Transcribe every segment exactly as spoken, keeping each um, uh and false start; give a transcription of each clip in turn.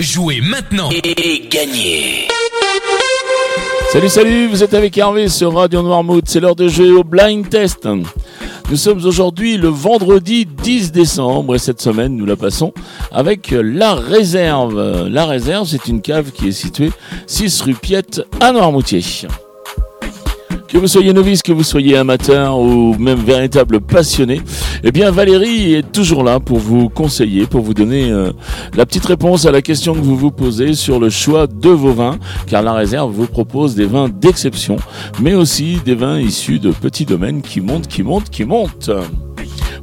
Jouez maintenant et gagnez. Salut, salut, vous êtes avec Hervé sur Radio Noirmout, c'est l'heure de jouer au Blind Test. Nous sommes aujourd'hui le vendredi dix décembre et cette semaine nous la passons avec La Réserve. La Réserve, c'est une cave qui est située six rue Piette à Noirmoutier. Que vous soyez novice, que vous soyez amateur ou même véritable passionné, eh bien Valérie est toujours là pour vous conseiller, pour vous donner euh, la petite réponse à la question que vous vous posez sur le choix de vos vins, car La Réserve vous propose des vins d'exception, mais aussi des vins issus de petits domaines qui montent, qui montent, qui montent.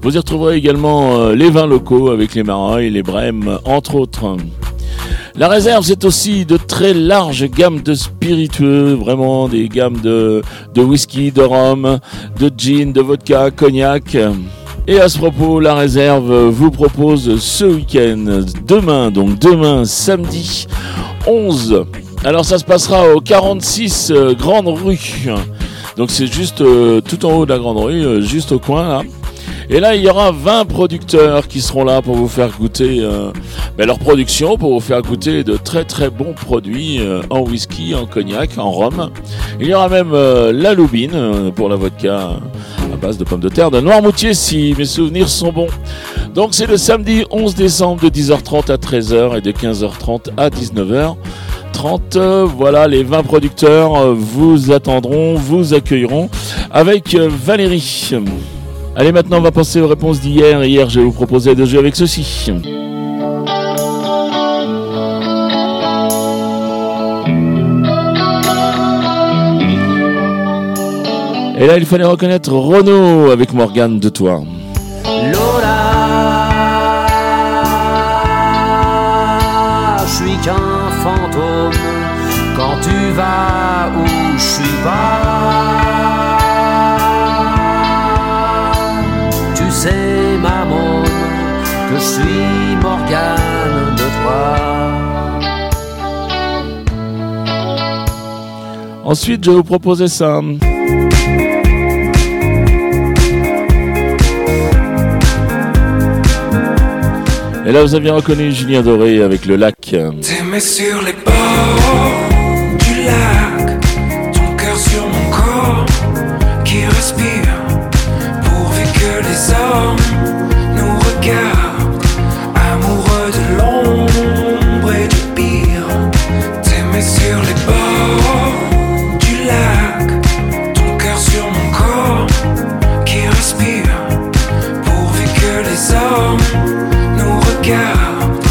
Vous y retrouverez également euh, les vins locaux avec les Marois, les Brèmes, entre autres. La Réserve, c'est aussi de très larges gammes de spiritueux, vraiment des gammes de, de whisky, de rhum, de gin, de vodka, cognac. Et à ce propos, La Réserve vous propose ce week-end, demain, donc demain samedi onze. Alors ça se passera au quarante-six euh, Grande Rue. Donc c'est juste euh, tout en haut de la Grande Rue, euh, juste au coin là. Et là, il y aura vingt producteurs qui seront là pour vous faire goûter euh, bah, leur production, pour vous faire goûter de très très bons produits euh, en whisky, en cognac, en rhum. Il y aura même euh, la Lubine euh, pour la vodka à base de pommes de terre de Noirmoutier, si mes souvenirs sont bons. Donc c'est le samedi onze décembre de dix heures trente à treize heures et de quinze heures trente à dix-neuf heures trente. Euh, voilà, les vingt producteurs euh, vous attendront, vous accueilleront avec euh, Valérie. Allez, maintenant on va penser aux réponses d'hier. Hier, je vais vous proposer de jouer avec ceci. Et là, il fallait reconnaître Renaud avec Morgane de toi. Lola, je suis qu'un fantôme quand tu vas où je suis pas. C'est ma môme que je suis Morgane de toi. Ensuite, je vais vous proposer ça. Et là, vous aviez reconnu Julien Doré avec Le Lac. T'aimais sur les bords du lac, ton cœur sur mon corps qui respire. Que les hommes nous regardent, amoureux de l'ombre et du pire. T'aimais sur les bords du lac, ton cœur sur mon corps qui respire. Pourvu que les hommes nous regardent,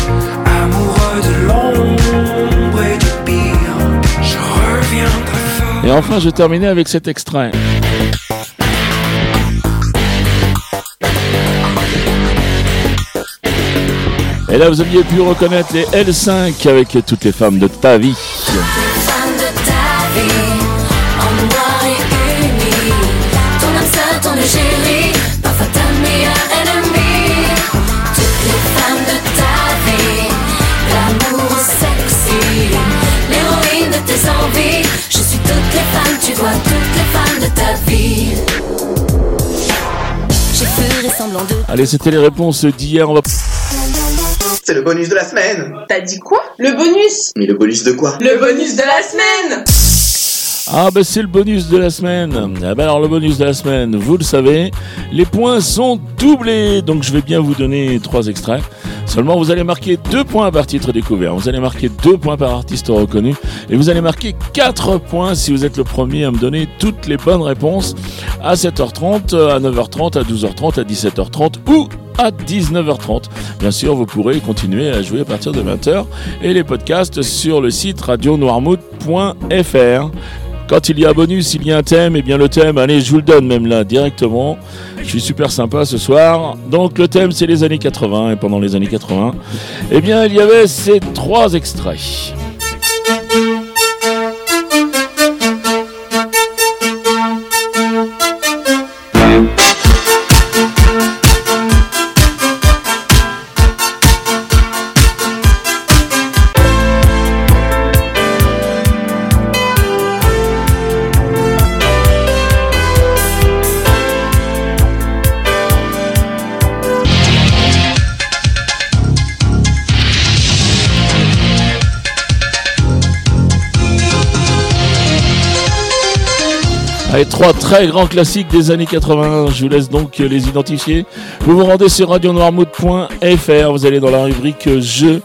amoureux de l'ombre et du pire. Je reviendrai fort. Et enfin, je terminais avec cet extrait. Et là, vous aviez pu reconnaître les L cinq avec toutes les femmes de ta vie. Allez, c'était les réponses d'hier. On va... C'est le bonus de la semaine. T'as dit quoi ? Le bonus ? Mais le bonus de quoi ? Le bonus de la semaine ! Ah ben c'est le bonus de la semaine. Ah ben alors le bonus de la semaine, vous le savez, les points sont doublés. Donc je vais bien vous donner trois extraits. Seulement vous allez marquer deux points par titre découvert. Vous allez marquer deux points par artiste reconnu. Et vous allez marquer quatre points si vous êtes le premier à me donner toutes les bonnes réponses à sept heures trente, à neuf heures trente, à douze heures trente, à dix-sept heures trente ou à dix-neuf heures trente. Bien sûr, vous pourrez continuer à jouer à partir de vingt heures et les podcasts sur le site radio noirmout point f r. Quand il y a bonus, il y a un thème, et bien le thème, allez, je vous le donne même là directement. Je suis super sympa ce soir. Donc le thème, c'est les années quatre-vingts, et pendant les années quatre-vingts, eh bien il y avait ces trois extraits. Allez, trois très grands classiques des années quatre-vingt. Je vous laisse donc les identifier. Vous vous rendez sur radio noirmout point f r. Vous allez dans la rubrique jeux.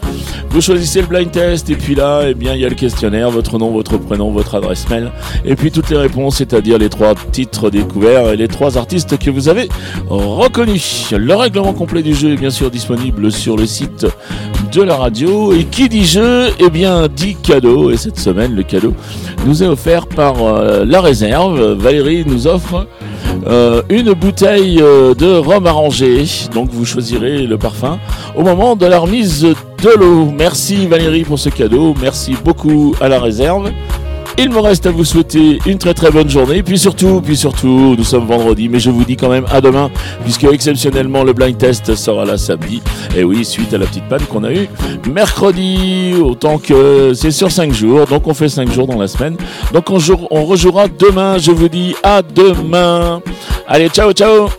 Vous choisissez le blind test. Et puis là, eh bien, il y a le questionnaire. Votre nom, votre prénom, votre adresse mail. Et puis toutes les réponses, c'est-à-dire les trois titres découverts et les trois artistes que vous avez reconnus. Le règlement complet du jeu est bien sûr disponible sur le site de la radio. Et qui dit jeu, eh bien, dit cadeau. Et cette semaine, le cadeau nous est offert par euh, La Réserve. Valérie nous offre euh, une bouteille euh, de rhum arrangé. Donc vous choisirez le parfum au moment de la remise de l'eau. Merci Valérie pour ce cadeau. Merci beaucoup à La Réserve. Il me reste à vous souhaiter une très très bonne journée. Puis surtout, puis surtout, nous sommes vendredi, mais je vous dis quand même à demain, puisque exceptionnellement le blind test sera là samedi. Et oui, suite à la petite panne qu'on a eue mercredi, autant que c'est sur cinq jours, donc on fait cinq jours dans la semaine. Donc on, jour, on rejouera demain, je vous dis à demain. Allez, ciao, ciao.